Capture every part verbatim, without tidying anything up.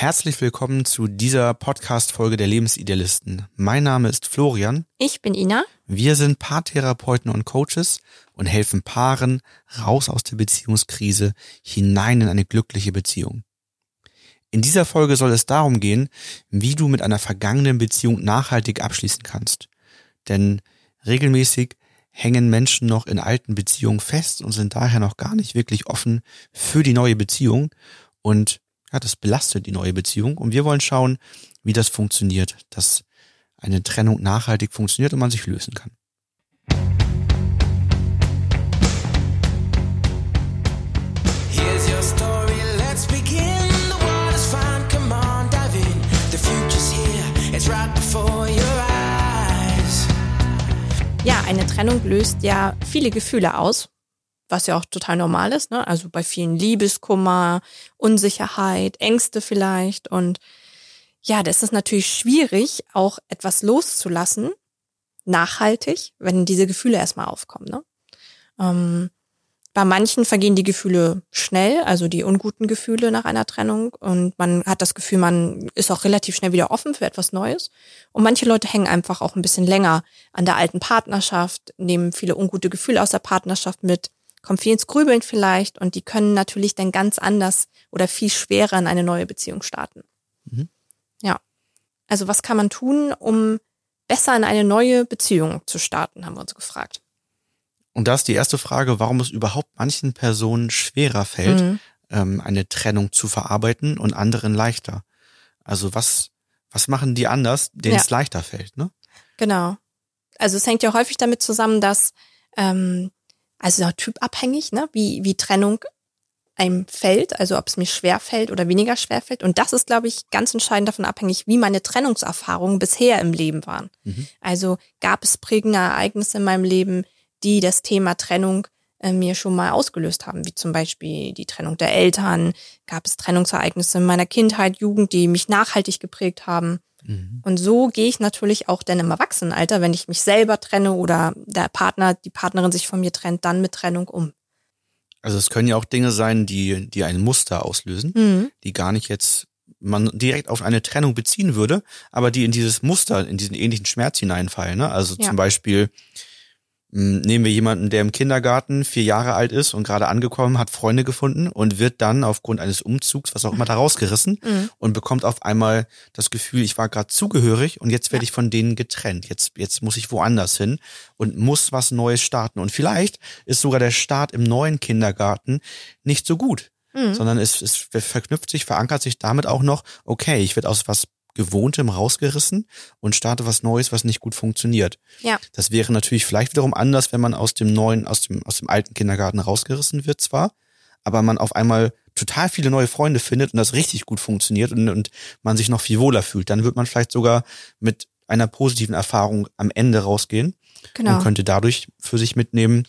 Herzlich willkommen zu dieser Podcast-Folge der Lebensidealisten. Mein Name ist Florian. Ich bin Ina. Wir sind Paartherapeuten und Coaches und helfen Paaren raus aus der Beziehungskrise hinein in eine glückliche Beziehung. In dieser Folge soll es darum gehen, wie du mit einer vergangenen Beziehung nachhaltig abschließen kannst. Denn regelmäßig hängen Menschen noch in alten Beziehungen fest und sind daher noch gar nicht wirklich offen für die neue Beziehung und ja, das belastet die neue Beziehung und wir wollen schauen, wie das funktioniert, dass eine Trennung nachhaltig funktioniert und man sich lösen kann. Ja, eine Trennung löst ja viele Gefühle aus. Was ja auch total normal ist, ne? Also bei vielen Liebeskummer, Unsicherheit, Ängste vielleicht. Und ja, da ist es natürlich schwierig, auch etwas loszulassen, nachhaltig, wenn diese Gefühle erstmal aufkommen. Ne? Ähm, bei manchen vergehen die Gefühle schnell, also die unguten Gefühle nach einer Trennung. Und man hat das Gefühl, man ist auch relativ schnell wieder offen für etwas Neues. Und manche Leute hängen einfach auch ein bisschen länger an der alten Partnerschaft, nehmen viele ungute Gefühle aus der Partnerschaft mit. Kommt viel ins Grübeln vielleicht und die können natürlich dann ganz anders oder viel schwerer in eine neue Beziehung starten. Mhm. Ja, also was kann man tun, um besser in eine neue Beziehung zu starten, haben wir uns gefragt. Und da ist die erste Frage, warum es überhaupt manchen Personen schwerer fällt, mhm. ähm, eine Trennung zu verarbeiten und anderen leichter. Also was, was machen die anders, denen ja. es leichter fällt, ne? Genau. Also es hängt ja häufig damit zusammen, dass ähm, Also typabhängig, ne? wie, wie Trennung einem fällt, also ob es mir schwer fällt oder weniger schwer fällt. Und das ist, glaube ich, ganz entscheidend davon abhängig, wie meine Trennungserfahrungen bisher im Leben waren. Mhm. Also gab es prägende Ereignisse in meinem Leben, die das Thema Trennung äh, mir schon mal ausgelöst haben, wie zum Beispiel die Trennung der Eltern, gab es Trennungsereignisse in meiner Kindheit, Jugend, die mich nachhaltig geprägt haben. Und so gehe ich natürlich auch dann im Erwachsenenalter, wenn ich mich selber trenne oder der Partner, die Partnerin sich von mir trennt, dann mit Trennung um. Also es können ja auch Dinge sein, die, die ein Muster auslösen, mhm. die gar nicht jetzt man direkt auf eine Trennung beziehen würde, aber die in dieses Muster, in diesen ähnlichen Schmerz hineinfallen. Ne? Also ja. zum Beispiel mh, nehmen wir jemanden, der im Kindergarten vier Jahre alt ist und gerade angekommen, hat Freunde gefunden und wird dann aufgrund eines Umzugs, was auch immer, da rausgerissen mhm. und bekommt auf einmal das Gefühl, ich war gerade zugehörig und jetzt werde ja. ich von denen getrennt. Jetzt, jetzt muss ich woanders hin und muss was Neues starten. Und vielleicht ist sogar der Start im neuen Kindergarten nicht so gut, mhm. sondern es, es verknüpft sich, verankert sich damit auch noch, okay, ich werde aus was Gewohntem rausgerissen und starte was Neues, was nicht gut funktioniert. Ja. Das wäre natürlich vielleicht wiederum anders, wenn man aus dem neuen, aus dem, aus dem alten Kindergarten rausgerissen wird zwar, aber man auf einmal total viele neue Freunde findet und das richtig gut funktioniert und, und man sich noch viel wohler fühlt. Dann wird man vielleicht sogar mit einer positiven Erfahrung am Ende rausgehen genau. und könnte dadurch für sich mitnehmen,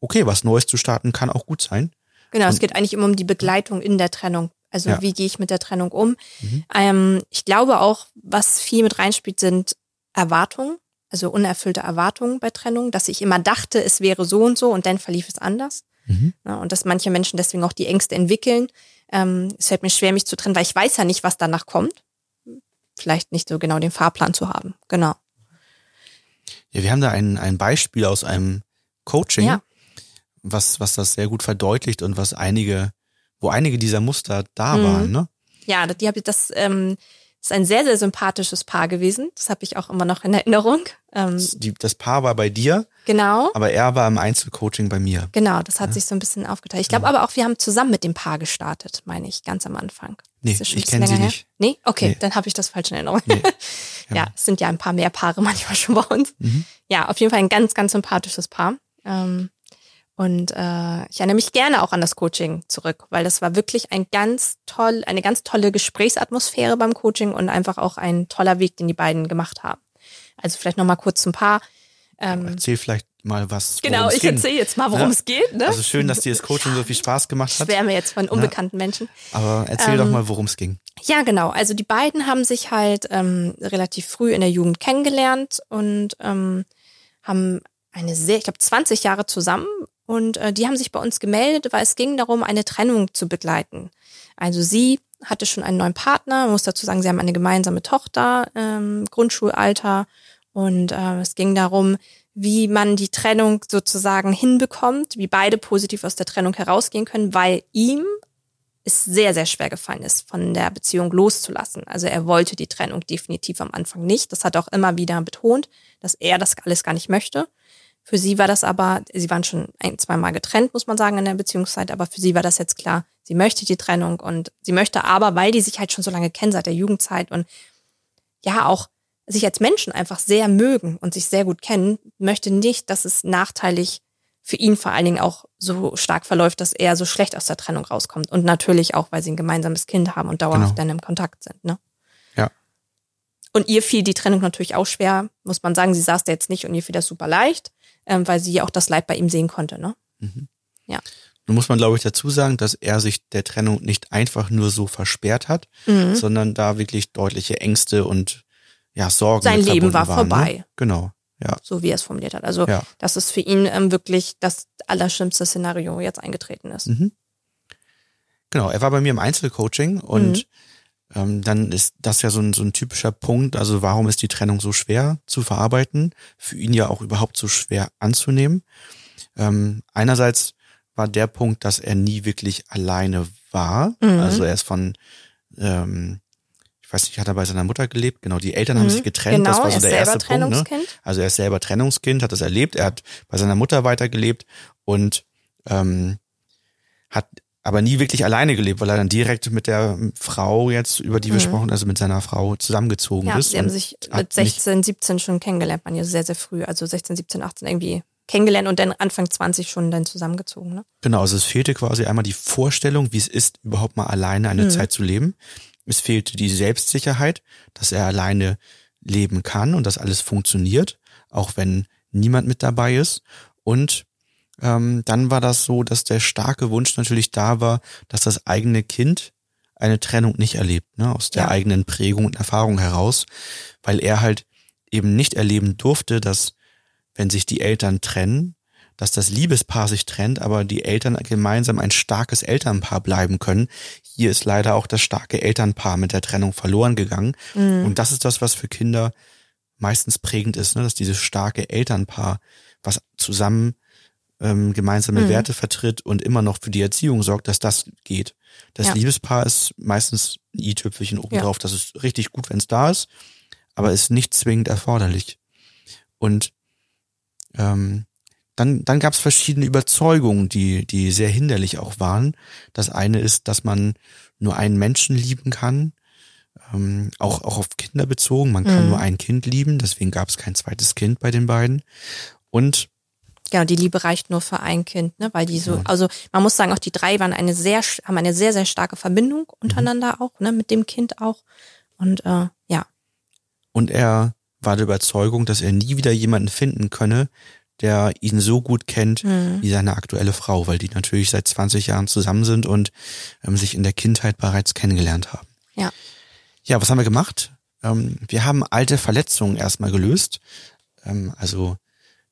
okay, was Neues zu starten kann auch gut sein. Genau, und es geht eigentlich immer um die Begleitung in der Trennung. Also ja. wie gehe ich mit der Trennung um? Mhm. Ähm, ich glaube auch, was viel mit reinspielt, sind Erwartungen, also unerfüllte Erwartungen bei Trennung, dass ich immer dachte, es wäre so und so und dann verlief es anders. Mhm. Ja, und dass manche Menschen deswegen auch die Ängste entwickeln. Ähm, es fällt mir schwer, mich zu trennen, weil ich weiß ja nicht, was danach kommt. Vielleicht nicht so genau den Fahrplan zu haben. Genau. Ja, wir haben da ein, ein Beispiel aus einem Coaching, ja. was, was das sehr gut verdeutlicht und was einige wo einige dieser Muster da mhm. waren, ne? Ja, die habe ich, das ähm, ist ein sehr, sehr sympathisches Paar gewesen. Das habe ich auch immer noch in Erinnerung. Ähm, das, die, das Paar war bei dir. Genau. Aber er war im Einzelcoaching bei mir. Genau, das hat ja. sich so ein bisschen aufgeteilt. Ich glaube ja. aber auch, wir haben zusammen mit dem Paar gestartet, meine ich, ganz am Anfang. Nee, das ist schon ich kenne sie her. nicht. Nee? Okay, nee. Dann habe ich das falsch in Erinnerung. Nee. ja. ja, es sind ja ein paar mehr Paare manchmal schon bei uns. Mhm. Ja, auf jeden Fall ein ganz, ganz sympathisches Paar. Ähm, Und äh, ich erinnere mich gerne auch an das Coaching zurück, weil das war wirklich ein ganz toll, eine ganz tolle Gesprächsatmosphäre beim Coaching und einfach auch ein toller Weg, den die beiden gemacht haben. Also vielleicht nochmal kurz zum Paar. Ähm, Erzähl vielleicht mal was. Genau, ich erzähle jetzt mal, worum ja. es geht. Ne? Also schön, dass dir das Coaching so viel Spaß gemacht hat. Schwärmen wir jetzt von unbekannten ja. Menschen. Aber erzähl ähm, doch mal, worum es ging. Ja, genau. Also die beiden haben sich halt ähm, relativ früh in der Jugend kennengelernt und ähm, haben eine sehr, ich glaube, zwanzig Jahre zusammen. Und äh, die haben sich bei uns gemeldet, weil es ging darum, eine Trennung zu begleiten. Also sie hatte schon einen neuen Partner. Man muss dazu sagen, sie haben eine gemeinsame Tochter, ähm, Grundschulalter. Und äh, es ging darum, wie man die Trennung sozusagen hinbekommt, wie beide positiv aus der Trennung herausgehen können, weil ihm es sehr, sehr schwer gefallen ist, von der Beziehung loszulassen. Also er wollte die Trennung definitiv am Anfang nicht. Das hat er auch immer wieder betont, dass er das alles gar nicht möchte. Für sie war das aber, sie waren schon ein-, zweimal getrennt, muss man sagen, in der Beziehungszeit, aber für sie war das jetzt klar, sie möchte die Trennung und sie möchte aber, weil die sich halt schon so lange kennen seit der Jugendzeit und ja auch sich als Menschen einfach sehr mögen und sich sehr gut kennen, möchte nicht, dass es nachteilig für ihn vor allen Dingen auch so stark verläuft, dass er so schlecht aus der Trennung rauskommt. Und natürlich auch, weil sie ein gemeinsames Kind haben und dauerhaft genau. dann im Kontakt sind, ne? Ja. Und ihr fiel die Trennung natürlich auch schwer, muss man sagen, sie saß da jetzt nicht und ihr fiel das super leicht, weil sie auch das Leid bei ihm sehen konnte, ne? Mhm. Ja. Nun muss man, glaube ich, dazu sagen, dass er sich der Trennung nicht einfach nur so versperrt hat, mhm. sondern da wirklich deutliche Ängste und ja, Sorgen verbunden waren. Sein Leben war vorbei. Ne? Genau, ja. So wie er es formuliert hat. Also, ja. dass es für ihn ähm, wirklich das allerschlimmste Szenario jetzt eingetreten ist. Mhm. Genau, er war bei mir im Einzelcoaching und mhm. ähm, dann ist das ja so ein, so ein typischer Punkt, also warum ist die Trennung so schwer zu verarbeiten, für ihn ja auch überhaupt so schwer anzunehmen. Ähm, einerseits war der Punkt, dass er nie wirklich alleine war, mhm. also er ist von, ähm, ich weiß nicht, hat er bei seiner Mutter gelebt, genau, die Eltern haben mhm. sich getrennt, genau, das war so der erste Punkt, ne? Also er ist selber Trennungskind, hat das erlebt, er hat bei seiner Mutter weitergelebt und ähm, hat aber nie wirklich alleine gelebt, weil er dann direkt mit der Frau jetzt, über die wir mhm. sprachen, also mit seiner Frau zusammengezogen ja, ist. Sie haben sich mit sechzehn, siebzehn schon kennengelernt, man ja sehr, sehr früh, also sechzehn, siebzehn, achtzehn irgendwie kennengelernt und dann Anfang zwanzig schon dann zusammengezogen, ne? Genau, also es fehlte quasi einmal die Vorstellung, wie es ist, überhaupt mal alleine eine mhm. Zeit zu leben. Es fehlte die Selbstsicherheit, dass er alleine leben kann und dass alles funktioniert, auch wenn niemand mit dabei ist. Und ähm, dann war das so, dass der starke Wunsch natürlich da war, dass das eigene Kind eine Trennung nicht erlebt, ne, aus der ja. eigenen Prägung und Erfahrung heraus, weil er halt eben nicht erleben durfte, dass wenn sich die Eltern trennen, dass das Liebespaar sich trennt, aber die Eltern gemeinsam ein starkes Elternpaar bleiben können. Hier ist leider auch das starke Elternpaar mit der Trennung verloren gegangen. Mhm. Und das ist das, was für Kinder meistens prägend ist, ne? Dass dieses starke Elternpaar, was zusammen ähm, gemeinsame mhm. Werte vertritt und immer noch für die Erziehung sorgt, dass das geht. Das ja. Liebespaar ist meistens ein i-Tüpfelchen oben ja. drauf. Das ist richtig gut, wenn es da ist, aber ist nicht zwingend erforderlich. Und ähm, Dann, dann gab es verschiedene Überzeugungen, die, die sehr hinderlich auch waren. Das eine ist, dass man nur einen Menschen lieben kann, ähm, auch, auch auf Kinder bezogen. Man kann mhm. nur ein Kind lieben, deswegen gab es kein zweites Kind bei den beiden. Und ja, die Liebe reicht nur für ein Kind, ne? Weil die so, ja. also man muss sagen, auch die drei waren eine sehr, haben eine sehr, sehr starke Verbindung untereinander mhm. auch, ne, mit dem Kind auch. Und äh, ja. Und er war der Überzeugung, dass er nie wieder jemanden finden könne, der ihn so gut kennt mhm. wie seine aktuelle Frau, weil die natürlich seit zwanzig Jahren zusammen sind und ähm, sich in der Kindheit bereits kennengelernt haben. Ja, ja, was haben wir gemacht? Ähm, wir haben alte Verletzungen erstmal gelöst, ähm, also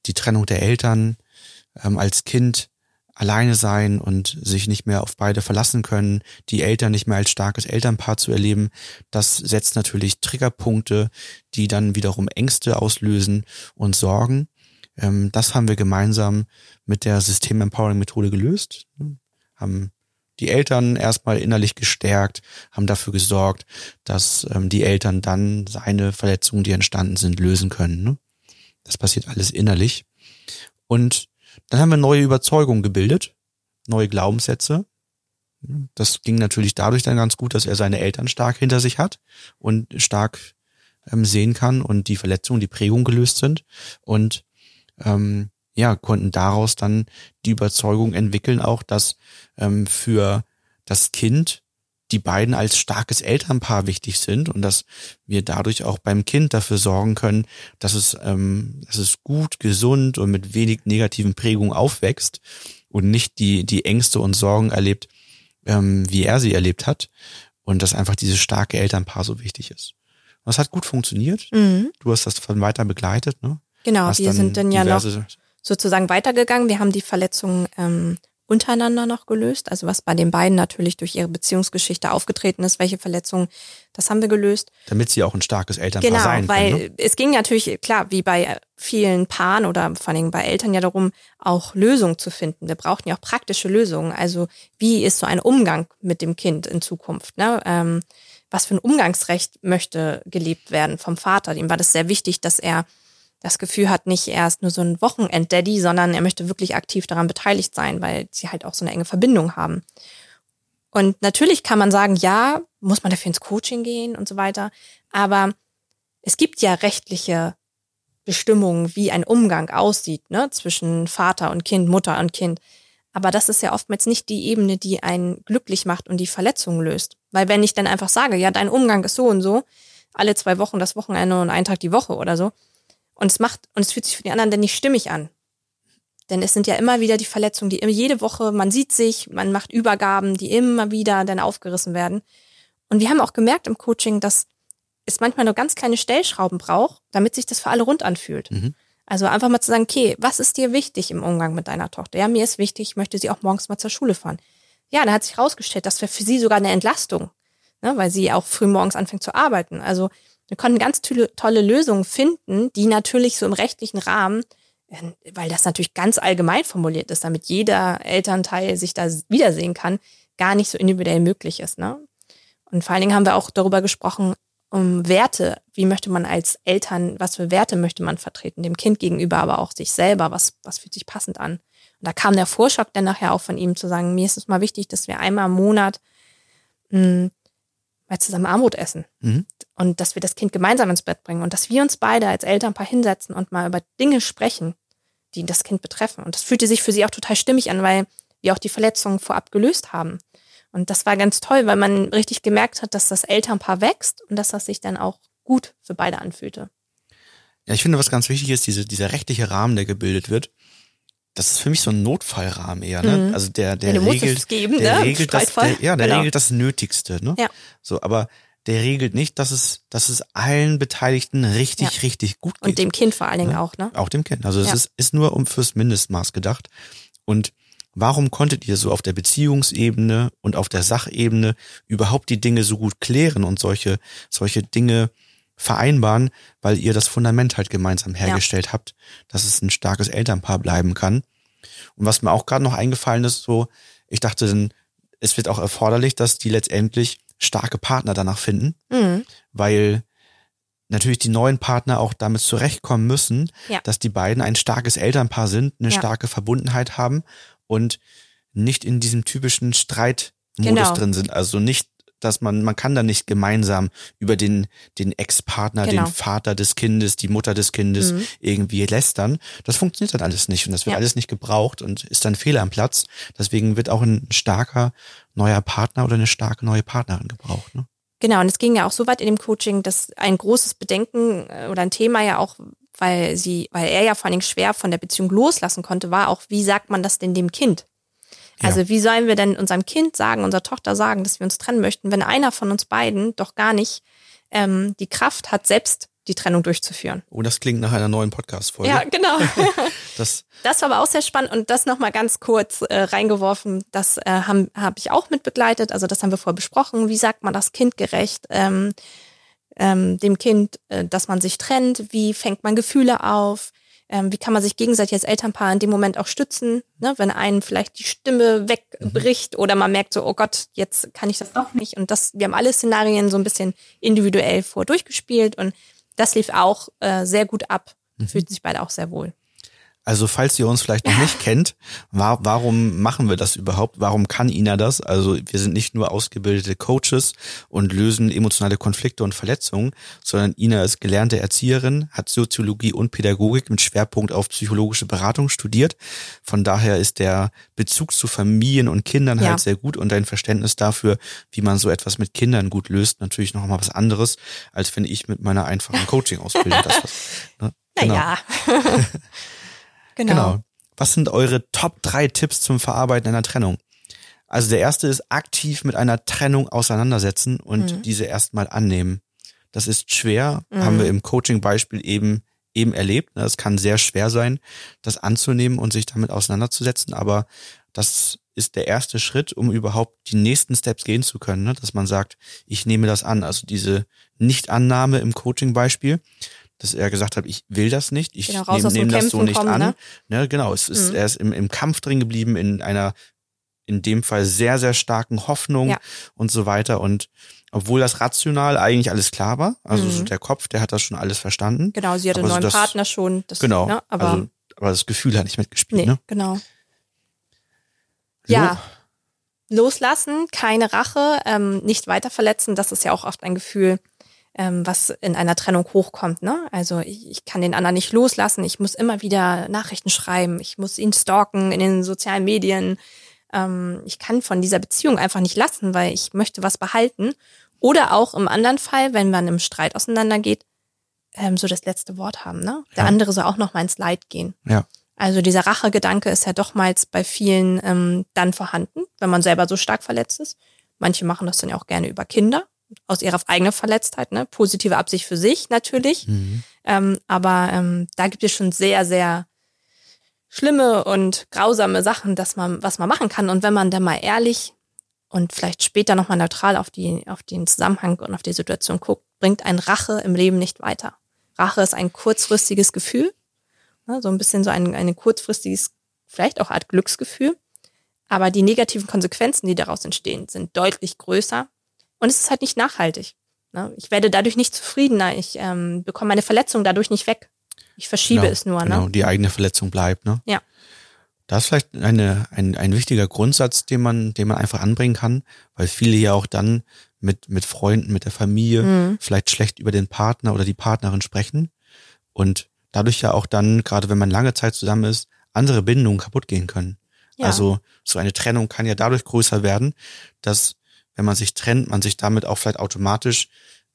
die Trennung der Eltern, ähm, als Kind alleine sein und sich nicht mehr auf beide verlassen können, die Eltern nicht mehr als starkes Elternpaar zu erleben, das setzt natürlich Triggerpunkte, die dann wiederum Ängste auslösen und Sorgen. Das haben wir gemeinsam mit der System Empowering-Methode gelöst, haben die Eltern erstmal innerlich gestärkt, haben dafür gesorgt, dass die Eltern dann seine Verletzungen, die entstanden sind, lösen können. Das passiert alles innerlich. Und dann haben wir neue Überzeugungen gebildet, neue Glaubenssätze. Das ging natürlich dadurch dann ganz gut, dass er seine Eltern stark hinter sich hat und stark sehen kann und die Verletzungen, die Prägung gelöst sind. Und Ähm, ja, konnten daraus dann die Überzeugung entwickeln auch, dass ähm, für das Kind die beiden als starkes Elternpaar wichtig sind und dass wir dadurch auch beim Kind dafür sorgen können, dass es, ähm, dass es gut, gesund und mit wenig negativen Prägungen aufwächst und nicht die, die Ängste und Sorgen erlebt, ähm, wie er sie erlebt hat und dass einfach dieses starke Elternpaar so wichtig ist. Und das hat gut funktioniert. Mhm. Du hast das von weiter begleitet, ne? Genau, wir sind dann ja noch sozusagen weitergegangen. Wir haben die Verletzungen ähm, untereinander noch gelöst, also was bei den beiden natürlich durch ihre Beziehungsgeschichte aufgetreten ist, welche Verletzungen, das haben wir gelöst. Damit sie auch ein starkes Elternpaar genau, sein können. Genau, weil ne? Es ging natürlich, klar, wie bei vielen Paaren oder vor allem bei Eltern ja darum, auch Lösungen zu finden. Wir brauchten ja auch praktische Lösungen, also wie ist so ein Umgang mit dem Kind in Zukunft, ne? Ähm, was für ein Umgangsrecht möchte gelebt werden vom Vater? Ihm war das sehr wichtig, dass er das Gefühl hat, nicht erst nur so ein Wochenend-Daddy, sondern er möchte wirklich aktiv daran beteiligt sein, weil sie halt auch so eine enge Verbindung haben. Und natürlich kann man sagen, ja, muss man dafür ins Coaching gehen und so weiter. Aber es gibt ja rechtliche Bestimmungen, wie ein Umgang aussieht, ne, zwischen Vater und Kind, Mutter und Kind. Aber das ist ja oftmals nicht die Ebene, die einen glücklich macht und die Verletzungen löst. Weil wenn ich dann einfach sage, ja, dein Umgang ist so und so, alle zwei Wochen das Wochenende und einen Tag die Woche oder so, und es macht und es fühlt sich für die anderen dann nicht stimmig an. Denn es sind ja immer wieder die Verletzungen, die immer jede Woche, man sieht sich, man macht Übergaben, die immer wieder dann aufgerissen werden. Und wir haben auch gemerkt im Coaching, dass es manchmal nur ganz kleine Stellschrauben braucht, damit sich das für alle rund anfühlt. Mhm. Also einfach mal zu sagen, okay, was ist dir wichtig im Umgang mit deiner Tochter? Ja, mir ist wichtig, ich möchte sie auch morgens mal zur Schule fahren. Ja, da hat sich rausgestellt, das wäre für sie sogar eine Entlastung, ne, weil sie auch früh morgens anfängt zu arbeiten. Also wir konnten ganz tolle Lösungen finden, die natürlich so im rechtlichen Rahmen, weil das natürlich ganz allgemein formuliert ist, damit jeder Elternteil sich da wiedersehen kann, gar nicht so individuell möglich ist, ne? Und vor allen Dingen haben wir auch darüber gesprochen, um Werte, wie möchte man als Eltern, was für Werte möchte man vertreten, dem Kind gegenüber, aber auch sich selber, was, was fühlt sich passend an. Und da kam der Vorschlag dann nachher auch von ihm zu sagen, mir ist es mal wichtig, dass wir einmal im Monat mh, mal zusammen Armut essen. Mhm. Und dass wir das Kind gemeinsam ins Bett bringen und dass wir uns beide als Elternpaar hinsetzen und mal über Dinge sprechen, die das Kind betreffen. Und das fühlte sich für sie auch total stimmig an, weil wir auch die Verletzungen vorab gelöst haben. Und das war ganz toll, weil man richtig gemerkt hat, dass das Elternpaar wächst und dass das sich dann auch gut für beide anfühlte. Ja, ich finde, was ganz wichtig ist, diese, dieser rechtliche Rahmen, der gebildet wird, das ist für mich so ein Notfallrahmen eher, ne? Mhm. Also der, der, ja, regelt, geben, der ne? regelt das, der, ja, der genau. regelt das Nötigste, ne? Ja. So, aber der regelt nicht, dass es, dass es allen Beteiligten richtig, ja. richtig gut geht. Und dem Kind vor allen Dingen, ne? auch, ne? Auch dem Kind. Also es ja. ist, ist nur um fürs Mindestmaß gedacht. Und warum konntet ihr so auf der Beziehungsebene und auf der Sachebene überhaupt die Dinge so gut klären und solche, solche Dinge vereinbaren? Weil ihr das Fundament halt gemeinsam hergestellt ja. habt, dass es ein starkes Elternpaar bleiben kann. Und was mir auch gerade noch eingefallen ist, so, ich dachte, es wird auch erforderlich, dass die letztendlich starke Partner danach finden, mhm. weil natürlich die neuen Partner auch damit zurechtkommen müssen, ja. dass die beiden ein starkes Elternpaar sind, eine ja. starke Verbundenheit haben und nicht in diesem typischen Streitmodus genau. drin sind. Also nicht, dass man, man kann da nicht gemeinsam über den, den Ex-Partner, genau. den Vater des Kindes, die Mutter des Kindes mhm. irgendwie lästern. Das funktioniert dann alles nicht und das wird ja. alles nicht gebraucht und ist dann fehl am Platz. Deswegen wird auch ein starker neuer Partner oder eine starke neue Partnerin gebraucht, ne? Genau, und es ging ja auch so weit in dem Coaching, dass ein großes Bedenken oder ein Thema ja auch, weil sie, weil er ja vor allen Dingen schwer von der Beziehung loslassen konnte, war auch, wie sagt man das denn dem Kind? Also ja. wie sollen wir denn unserem Kind sagen, unserer Tochter sagen, dass wir uns trennen möchten, wenn einer von uns beiden doch gar nicht ähm, die Kraft hat, selbst die Trennung durchzuführen? Oh, das klingt nach einer neuen Podcast-Folge. Ja, genau. das, das war aber auch sehr spannend und das nochmal ganz kurz äh, reingeworfen, das äh, habe hab ich auch mitbegleitet, also das haben wir vorher besprochen, wie sagt man das kindgerecht, ähm, ähm, dem Kind, äh, dass man sich trennt, wie fängt man Gefühle auf, ähm, wie kann man sich gegenseitig als Elternpaar in dem Moment auch stützen, ne? Wenn einem vielleicht die Stimme wegbricht mhm. oder man merkt so, oh Gott, jetzt kann ich das doch nicht und das, wir haben alle Szenarien so ein bisschen individuell vor durchgespielt und das lief auch äh, sehr gut ab. Mhm. Fühlten sich beide auch sehr wohl. Also falls ihr uns vielleicht noch nicht kennt, wa- warum machen wir das überhaupt? Warum kann Ina das? Also wir sind nicht nur ausgebildete Coaches und lösen emotionale Konflikte und Verletzungen, sondern Ina ist gelernte Erzieherin, hat Soziologie und Pädagogik mit Schwerpunkt auf psychologische Beratung studiert. Von daher ist der Bezug zu Familien und Kindern ja. halt sehr gut und dein Verständnis dafür, wie man so etwas mit Kindern gut löst, natürlich noch mal was anderes, als wenn ich mit meiner einfachen Coaching-Ausbildung das was. Ne? Genau. Naja. Genau. genau. Was sind eure Top drei Tipps zum Verarbeiten einer Trennung? Also der erste ist aktiv mit einer Trennung auseinandersetzen und mhm. diese erstmal annehmen. Das ist schwer, mhm. haben wir im Coaching-Beispiel eben eben erlebt. Es kann sehr schwer sein, das anzunehmen und sich damit auseinanderzusetzen, aber das ist der erste Schritt, um überhaupt die nächsten Steps gehen zu können, ne? Dass man sagt, ich nehme das an. Also diese Nichtannahme im Coaching-Beispiel, dass er gesagt hat, ich will das nicht, ich genau, nehme nehm das so nicht kommen, an. Ne? Ne, genau, es ist, mhm. er ist im, im Kampf drin geblieben, in einer, in dem Fall sehr, sehr starken Hoffnung ja. und so weiter. Und obwohl das rational eigentlich alles klar war, also mhm. so der Kopf, der hat das schon alles verstanden. Genau, sie hatte einen neuen so das, Partner schon. Das, genau, ne, aber, also, aber das Gefühl hat nicht mitgespielt. Nee, ne? Genau. So. Ja, loslassen, keine Rache, ähm, nicht weiter verletzen, das ist ja auch oft ein Gefühl, ähm, was in einer Trennung hochkommt. Ne? Also ich, ich kann den anderen nicht loslassen, ich muss immer wieder Nachrichten schreiben, ich muss ihn stalken in den sozialen Medien. Ähm, ich kann von dieser Beziehung einfach nicht lassen, weil ich möchte was behalten. Oder auch im anderen Fall, wenn man im Streit auseinandergeht, ähm, so das letzte Wort haben. Ne? Der ja. andere soll auch noch mal ins Leid gehen. Ja. Also dieser Rachegedanke ist ja doch mal bei vielen ähm, dann vorhanden, wenn man selber so stark verletzt ist. Manche machen das dann ja auch gerne über Kinder, aus ihrer eigenen Verletztheit, ne? Positive Absicht für sich natürlich. Mhm. Ähm, aber ähm, da gibt es schon sehr, sehr schlimme und grausame Sachen, dass man, was man machen kann. Und wenn man dann mal ehrlich und vielleicht später nochmal neutral auf die, auf den Zusammenhang und auf die Situation guckt, bringt einen Rache im Leben nicht weiter. Rache ist ein kurzfristiges Gefühl. So ein bisschen so ein, ein kurzfristiges, vielleicht auch Art Glücksgefühl. Aber die negativen Konsequenzen, die daraus entstehen, sind deutlich größer. Und es ist halt nicht nachhaltig. Ich werde dadurch nicht zufriedener. Ich ähm, bekomme meine Verletzung dadurch nicht weg. Ich verschiebe genau, es nur. Genau, ne? Die eigene Verletzung bleibt. Ne? Ja. Das ist vielleicht eine, ein, ein wichtiger Grundsatz, den man, den man einfach anbringen kann. Weil viele ja auch dann mit, mit Freunden, mit der Familie mhm. vielleicht schlecht über den Partner oder die Partnerin sprechen. Und dadurch ja auch dann, gerade wenn man lange Zeit zusammen ist, andere Bindungen kaputt gehen können. Ja. Also so eine Trennung kann ja dadurch größer werden, dass, wenn man sich trennt, man sich damit auch vielleicht automatisch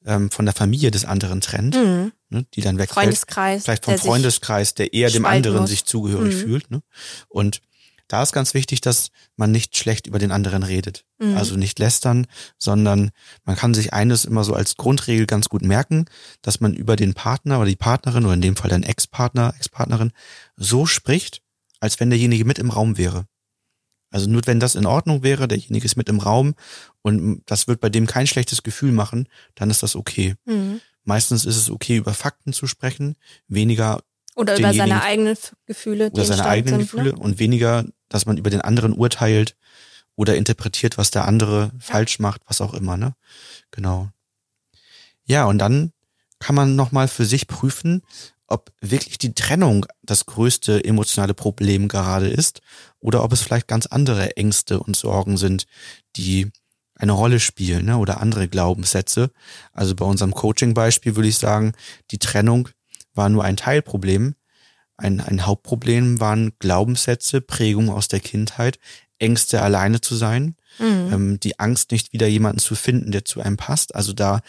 ähm, von der Familie des anderen trennt, mhm. ne, die dann wegfällt. Freundeskreis. Vielleicht vom der Freundeskreis, der eher dem anderen muss. sich zugehörig mhm. fühlt. Ne? Und da ist ganz wichtig, dass man nicht schlecht über den anderen redet. Mhm. Also nicht lästern, sondern man kann sich eines immer so als Grundregel ganz gut merken, dass man über den Partner oder die Partnerin oder in dem Fall den Ex-Partner, Ex-Partnerin so spricht, als wenn derjenige mit im Raum wäre. Also nur wenn das in Ordnung wäre, derjenige ist mit im Raum und das wird bei dem kein schlechtes Gefühl machen, dann ist das okay. Mhm. Meistens ist es okay, über Fakten zu sprechen, weniger oder über seine eigenen Gefühle. Oder seine eigenen Gefühle und weniger, dass man über den anderen urteilt oder interpretiert, was der andere ja. falsch macht, was auch immer, ne? Genau. Ja, und dann kann man nochmal für sich prüfen, ob wirklich die Trennung das größte emotionale Problem gerade ist oder ob es vielleicht ganz andere Ängste und Sorgen sind, die eine Rolle spielen, ne? Oder andere Glaubenssätze. Also bei unserem Coaching-Beispiel würde ich sagen, die Trennung war nur ein Teilproblem. Ein, ein Hauptproblem waren Glaubenssätze, Prägungen aus der Kindheit, Ängste, alleine zu sein, mhm. ähm, die Angst, nicht wieder jemanden zu finden, der zu einem passt. Also da,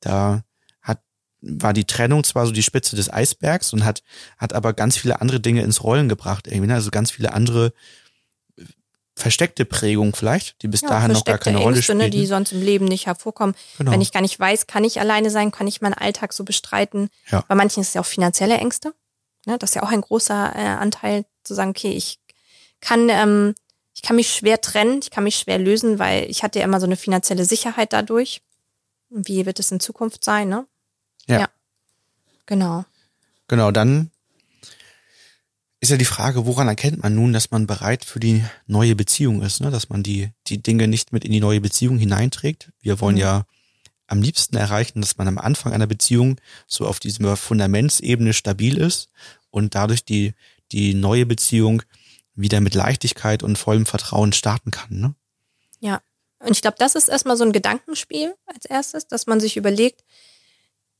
da hat, war die Trennung zwar so die Spitze des Eisbergs und hat, hat aber ganz viele andere Dinge ins Rollen gebracht, irgendwie, ne? Also ganz viele andere versteckte Prägungen vielleicht, die bis ja, dahin noch gar keine Ängste, Rolle spielen. Ne, die sonst im Leben nicht hervorkommen. Genau. Wenn ich gar nicht weiß, kann ich alleine sein, kann ich meinen Alltag so bestreiten. Ja. Bei manchen ist es ja auch finanzielle Ängste. Ne? Das ist ja auch ein großer äh, Anteil, zu sagen, okay, ich kann, ähm, ich kann mich schwer trennen, ich kann mich schwer lösen, weil ich hatte ja immer so eine finanzielle Sicherheit dadurch. Wie wird es in Zukunft sein, ne? Ja. ja. Genau. Genau, dann ist ja die Frage, woran erkennt man nun, dass man bereit für die neue Beziehung ist, ne? Dass man die die Dinge nicht mit in die neue Beziehung hineinträgt. Wir wollen mhm. ja am liebsten erreichen, dass man am Anfang einer Beziehung so auf dieser Fundamentsebene stabil ist und dadurch die die neue Beziehung wieder mit Leichtigkeit und vollem Vertrauen starten kann. Ne? Ja, und ich glaube, das ist erstmal so ein Gedankenspiel als erstes, dass man sich überlegt,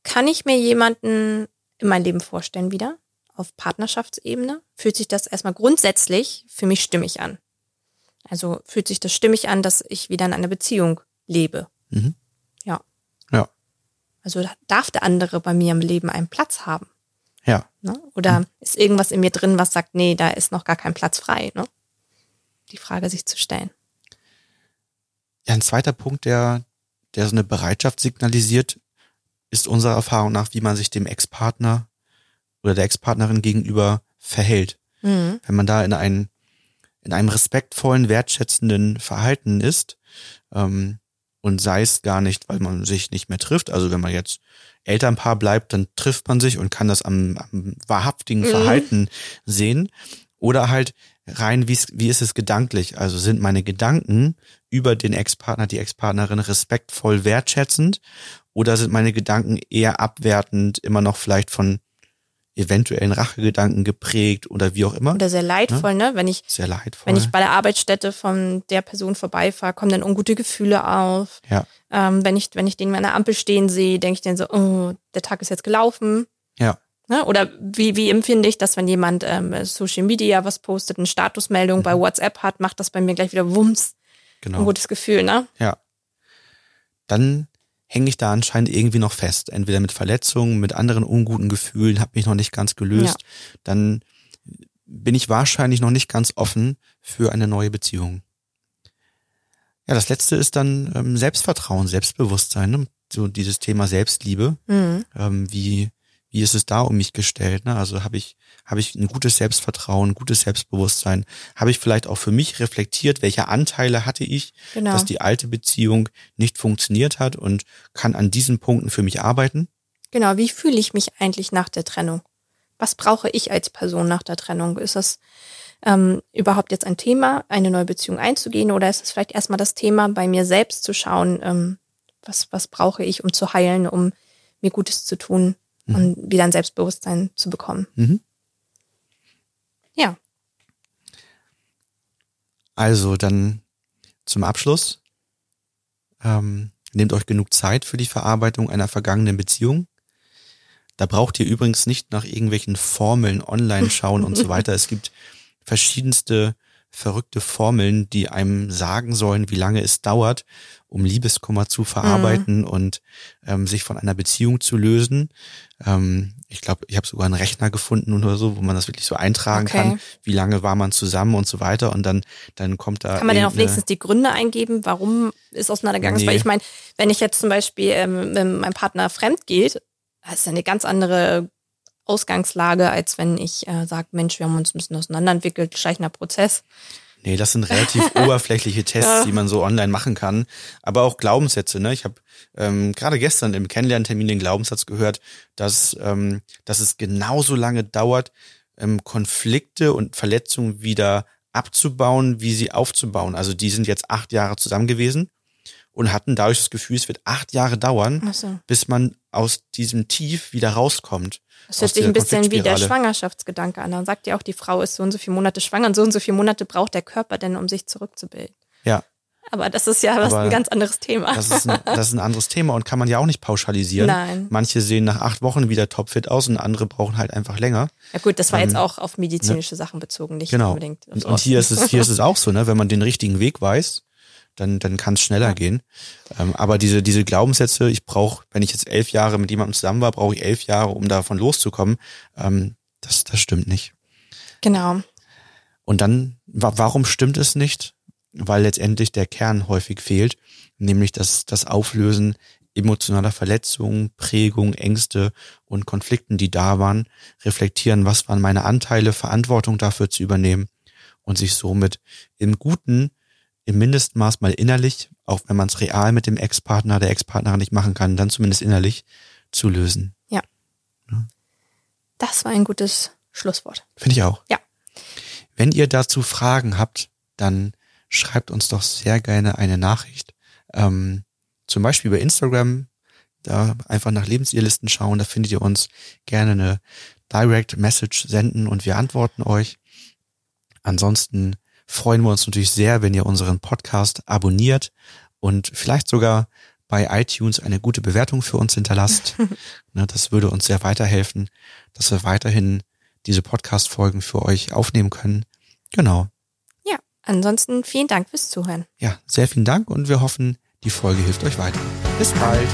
kann ich mir jemanden in mein Leben vorstellen wieder? Auf Partnerschaftsebene fühlt sich das erstmal grundsätzlich für mich stimmig an. Also fühlt sich das stimmig an, dass ich wieder in einer Beziehung lebe. Mhm. Ja. Ja. Also darf der andere bei mir im Leben einen Platz haben. Ja. Ne? Oder mhm. ist irgendwas in mir drin, was sagt, nee, da ist noch gar kein Platz frei. Ne? Die Frage sich zu stellen. Ja, ein zweiter Punkt, der, der so eine Bereitschaft signalisiert, ist unserer Erfahrung nach, wie man sich dem Ex-Partner oder der Ex-Partnerin gegenüber verhält. Mhm. Wenn man da in ein, in einem respektvollen, wertschätzenden Verhalten ist, ähm, und sei es gar nicht, weil man sich nicht mehr trifft. Also wenn man jetzt Elternpaar bleibt, dann trifft man sich und kann das am, am wahrhaftigen Verhalten mhm. sehen. Oder halt rein, wie, wie ist es gedanklich? Also sind meine Gedanken über den Ex-Partner, die Ex-Partnerin respektvoll, wertschätzend? Oder sind meine Gedanken eher abwertend, immer noch vielleicht von eventuellen Rachegedanken geprägt oder wie auch immer? Oder sehr leidvoll, ja? ne? Wenn ich, sehr leidvoll. Wenn ich bei der Arbeitsstätte von der Person vorbeifahre, kommen dann ungute Gefühle auf. Ja. Ähm, wenn ich, wenn ich den an der Ampel stehen sehe, denke ich dann so, oh, der Tag ist jetzt gelaufen. Ja. Ne? Oder wie, wie empfinde ich das, wenn jemand ähm, Social Media was postet, eine Statusmeldung mhm. bei WhatsApp hat, macht das bei mir gleich wieder Wumms. Genau. Ein gutes Gefühl, ne? Ja. Dann hänge ich da anscheinend irgendwie noch fest. Entweder mit Verletzungen, mit anderen unguten Gefühlen, habe mich noch nicht ganz gelöst. Ja. Dann bin ich wahrscheinlich noch nicht ganz offen für eine neue Beziehung. Ja, das Letzte ist dann ähm, Selbstvertrauen, Selbstbewusstsein, ne? So dieses Thema Selbstliebe. Mhm. Ähm, wie Wie ist es da um mich gestellt? Ne? Also habe ich habe ich ein gutes Selbstvertrauen, gutes Selbstbewusstsein? Habe ich vielleicht auch für mich reflektiert, welche Anteile hatte ich, genau. dass die alte Beziehung nicht funktioniert hat, und kann an diesen Punkten für mich arbeiten? Genau, wie fühle ich mich eigentlich nach der Trennung? Was brauche ich als Person nach der Trennung? Ist das ähm, überhaupt jetzt ein Thema, eine neue Beziehung einzugehen? Oder ist es vielleicht erstmal das Thema, bei mir selbst zu schauen, ähm, was, was brauche ich, um zu heilen, um mir Gutes zu tun? Und wieder ein Selbstbewusstsein zu bekommen. Mhm. Ja. Also dann zum Abschluss. Ähm, nehmt euch genug Zeit für die Verarbeitung einer vergangenen Beziehung. Da braucht ihr übrigens nicht nach irgendwelchen Formeln online schauen und so weiter. Es gibt verschiedenste verrückte Formeln, die einem sagen sollen, wie lange es dauert, um Liebeskummer zu verarbeiten mhm. und ähm, sich von einer Beziehung zu lösen. Ähm, ich glaube, ich habe sogar einen Rechner gefunden oder so, wo man das wirklich so eintragen okay. kann, wie lange war man zusammen und so weiter, und dann dann kommt da... Kann man denn auch wenigstens die Gründe eingeben, warum es auseinandergegangen nee. ist? Weil ich meine, wenn ich jetzt zum Beispiel ähm, wenn mein Partner fremd geht, das ist ja eine ganz andere Ausgangslage, als wenn ich äh, sage, Mensch, wir haben uns ein bisschen auseinanderentwickelt, schleichender Prozess. Nee, das sind relativ oberflächliche Tests, die man so online machen kann. Aber auch Glaubenssätze, ne? Ich habe ähm, gerade gestern im Kennenlerntermin den Glaubenssatz gehört, dass, ähm, dass es genauso lange dauert, ähm, Konflikte und Verletzungen wieder abzubauen, wie sie aufzubauen. Also die sind jetzt acht Jahre zusammen gewesen und hatten dadurch das Gefühl, es wird acht Jahre dauern, Ach so. bis man aus diesem Tief wieder rauskommt. Das hört sich ein bisschen wie der Schwangerschaftsgedanke an. Dann sagt ja auch, die Frau ist so und so viele Monate schwanger und so und so viele Monate braucht der Körper denn, um sich zurückzubilden. Ja. Aber das ist ja was, ein ganz anderes Thema. Das ist ein, das ist ein anderes Thema und kann man ja auch nicht pauschalisieren. Nein. Manche sehen nach acht Wochen wieder topfit aus und andere brauchen halt einfach länger. Ja gut, das war ähm, jetzt auch auf medizinische ne? Sachen bezogen, nicht genau. unbedingt. Genau. Und, und hier ist es, hier ist es auch so, ne? Wenn man den richtigen Weg weiß, dann, dann kann es schneller ja. gehen. Ähm, aber diese, diese Glaubenssätze, ich brauche, wenn ich jetzt elf Jahre mit jemandem zusammen war, brauche ich elf Jahre, um davon loszukommen, ähm, das, das stimmt nicht. Genau. Und dann, wa- warum stimmt es nicht? Weil letztendlich der Kern häufig fehlt, nämlich das, das Auflösen emotionaler Verletzungen, Prägung, Ängste und Konflikten, die da waren, reflektieren, was waren meine Anteile, Verantwortung dafür zu übernehmen und sich somit im Guten im Mindestmaß mal innerlich, auch wenn man es real mit dem Ex-Partner, der Ex-Partnerin nicht machen kann, dann zumindest innerlich zu lösen. Ja. ja. Das war ein gutes Schlusswort. Finde ich auch. Ja. Wenn ihr dazu Fragen habt, dann schreibt uns doch sehr gerne eine Nachricht. Ähm, zum Beispiel über Instagram, da einfach nach Lebensidealisten schauen, da findet ihr uns, gerne eine Direct Message senden und wir antworten euch. Ansonsten freuen wir uns natürlich sehr, wenn ihr unseren Podcast abonniert und vielleicht sogar bei iTunes eine gute Bewertung für uns hinterlasst. Das würde uns sehr weiterhelfen, dass wir weiterhin diese Podcast-Folgen für euch aufnehmen können. Genau. Ja, ansonsten vielen Dank fürs Zuhören. Ja, sehr vielen Dank und wir hoffen, die Folge hilft euch weiter. Bis bald.